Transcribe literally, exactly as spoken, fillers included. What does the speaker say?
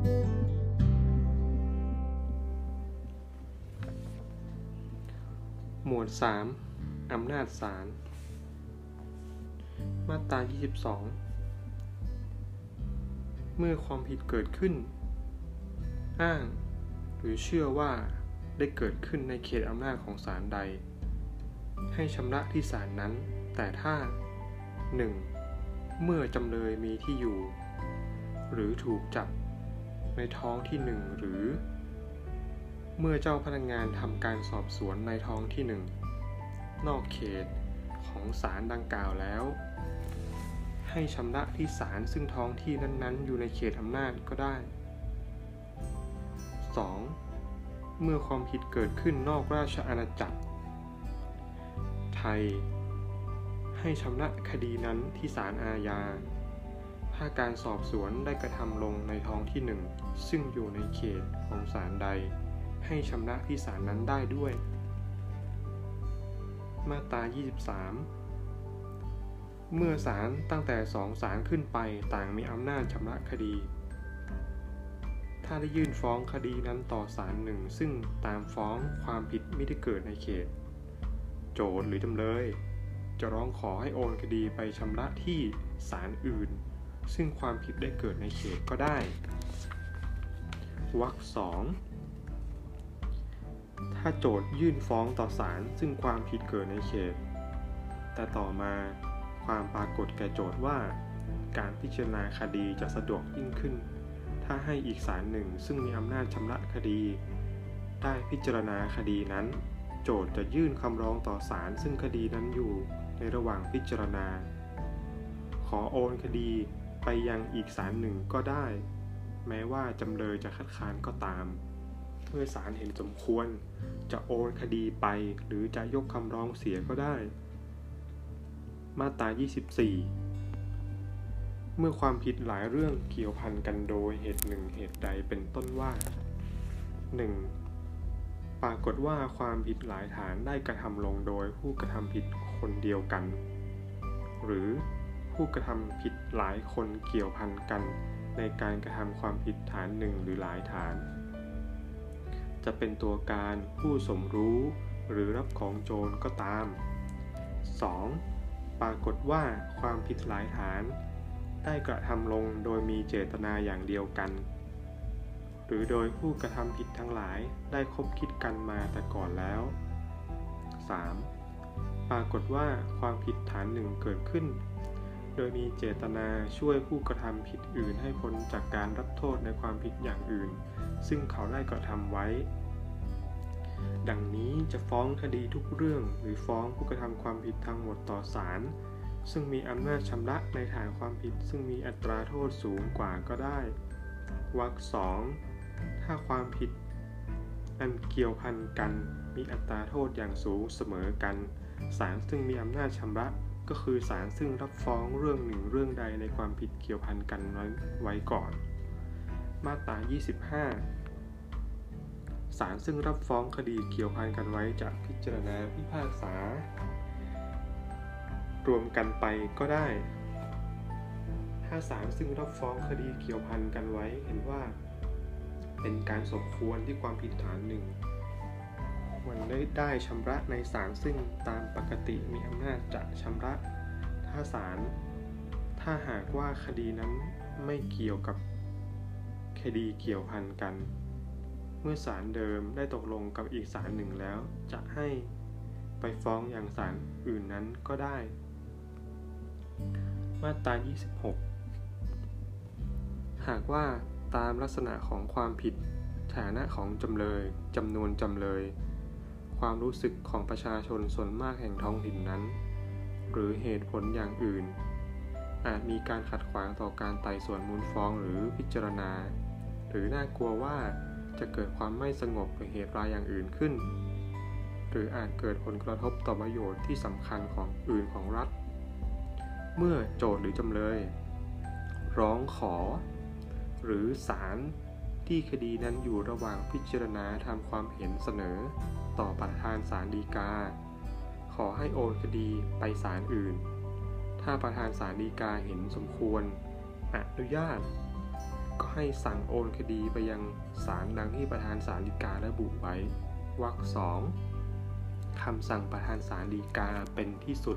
หมวดสามอำนาจศาลมาตรายี่สิบสองเมื่อความผิดเกิดขึ้นอ้างหรือเชื่อว่าได้เกิดขึ้นในเขตอำนาจของศาลใดให้ชำระที่ศาลนั้นแต่ถ้า หนึ่ง เมื่อจำเลยมีที่อยู่หรือถูกจับในท้องที่หนึ่งหรือเมื่อเจ้าพนักงานทำการสอบสวนในท้องที่หนึ่งนอกเขตของศาลดังกล่าวแล้วให้ชำระที่ศาลซึ่งท้องที่นั้นๆอยู่ในเขตอำนาจก็ได้ สอง เมื่อความผิดเกิดขึ้นนอกราชอาณาจักรไทยให้ชำระคดีนั้นที่ศาลอาญาถ้าการสอบสวนได้กระทำลงในท้องที่หนึ่งซึ่งอยู่ในเขตของศาลใดให้ชำระที่ศาลนั้นได้ด้วยมาตรายี่สิบสามเมื่อศาลตั้งแต่สองศาลขึ้นไปต่างมีอำนาจชำระคดีถ้าได้ยื่นฟ้องคดีนั้นต่อศาลหนึ่งซึ่งตามฟ้องความผิดไม่ได้เกิดในเขตโจทก์หรือจำเลยจะร้องขอให้โอนคดีไปชำระที่ศาลอื่นซึ่งความผิดได้เกิดในเขตก็ได้วรรคสองถ้าโจทก์ยื่นฟ้องต่อศาลซึ่งความผิดเกิดในเขตแต่ต่อมาความปรากฏแก่โจทก์ว่าการพิจารณาคดีจะสะดวกยิ่งขึ้นถ้าให้อีกศาลหนึ่งซึ่งมีอำนาจชำระคดีได้พิจารณาคดีนั้นโจทก์จะยื่นคำร้องต่อศาลซึ่งคดีนั้นอยู่ในระหว่างพิจารณาขอโอนคดีไปยังอีกศาลหนึ่งก็ได้แม้ว่าจำเลยจะคัดค้านก็ตามเมื่อศาลเห็นสมควรจะโอนคดีไปหรือจะยกคำร้องเสียก็ได้มาตรายี่สิบสี่เมื่อความผิดหลายเรื่องเกี่ยวพันกันโดยเหตุหนึ่งเหตุใดเป็นต้นว่า หนึ่งปรากฏว่าความผิดหลายฐานได้กระทำลงโดยผู้กระทำผิดคนเดียวกันหรือผู้กระทำผิดหลายคนเกี่ยวพันกันในการกระทำความผิดฐานหนึ่งหรือหลายฐานจะเป็นตัวการผู้สมรู้หรือรับของโจรก็ตาม สอง ปรากฏว่าความผิดหลายฐานได้กระทำลงโดยมีเจตนาอย่างเดียวกันหรือโดยผู้กระทำผิดทั้งหลายได้คบคิดกันมาแต่ก่อนแล้ว สาม ปรากฏว่าความผิดฐานหนึ่งเกิดขึ้นโดยมีเจตนาช่วยผู้กระทำผิดอื่นให้พ้นจากการรับโทษในความผิดอย่างอื่นซึ่งเขาได้กระทำไว้ดังนี้จะฟ้องคดีทุกเรื่องหรือฟ้องผู้กระทำความผิดทั้งหมดต่อศาลซึ่งมีอำนาจชำระในฐานความผิดซึ่งมีอัตราโทษสูงกว่าก็ได้วรรคสองถ้าความผิดอันเกี่ยวพันกันมีอัตราโทษอย่างสูงเสมอกันศาลซึ่งมีอำนาจชำระก็คือศาลซึ่งรับฟ้องเรื่องหนึ่งเรื่องใดในความผิดเกี่ยวพันกันนั้นไว้ก่อนมาตรายี่สิบห้าศาลซึ่งรับฟ้องคดีเกี่ยวพันกันไว้จะพิจารณาพิพากษารวมกันไปก็ได้ถ้าศาลซึ่งรับฟ้องคดีเกี่ยวพันกันไว้เห็นว่าเป็นการสมควรที่ความผิดฐานหนึ่งควรได้ได้ชำระในศาลซึ่งตามปกติมีอำนาจจะชำระถ้าศาลถ้าหากว่าคดีนั้นไม่เกี่ยวกับคดีเกี่ยวพันกันเมื่อศาลเดิมได้ตกลงกับอีกศาลหนึ่งแล้วจะให้ไปฟ้องอย่างศาลอื่นนั้นก็ได้มาตรายี่สิบหกหากว่าตามลักษณะของความผิดฐานะของจำเลยจำนวนจำเลยความรู้สึกของประชาชนส่วนมากแห่งท้องถิ่นนั้นหรือเหตุผลอย่างอื่นอาจมีการขัดขวางต่อการไต่สวนมูลฟ้องหรือพิจารณาหรือน่ากลัวว่าจะเกิดความไม่สงบหรือเหตุร้ายอย่างอื่นขึ้นหรืออาจเกิดผลกระทบต่อประโยชน์ที่สำคัญของอื่นของรัฐเมื่อโจทก์หรือจำเลยร้องขอหรือศาลที่คดีนั้นอยู่ระหว่างพิจารณาทำความเห็นเสนอต่อประธานศาลฎีกาขอให้โอนคดีไปศาลอื่นถ้าประธานศาลฎีกาเห็นสมควรอนุญาต ก็ให้สั่งโอนคดีไปยังศาลดังที่ประธานศาลฎีการะบุไว้วรรค สองคำสั่งประธานศาลฎีกาเป็นที่สุด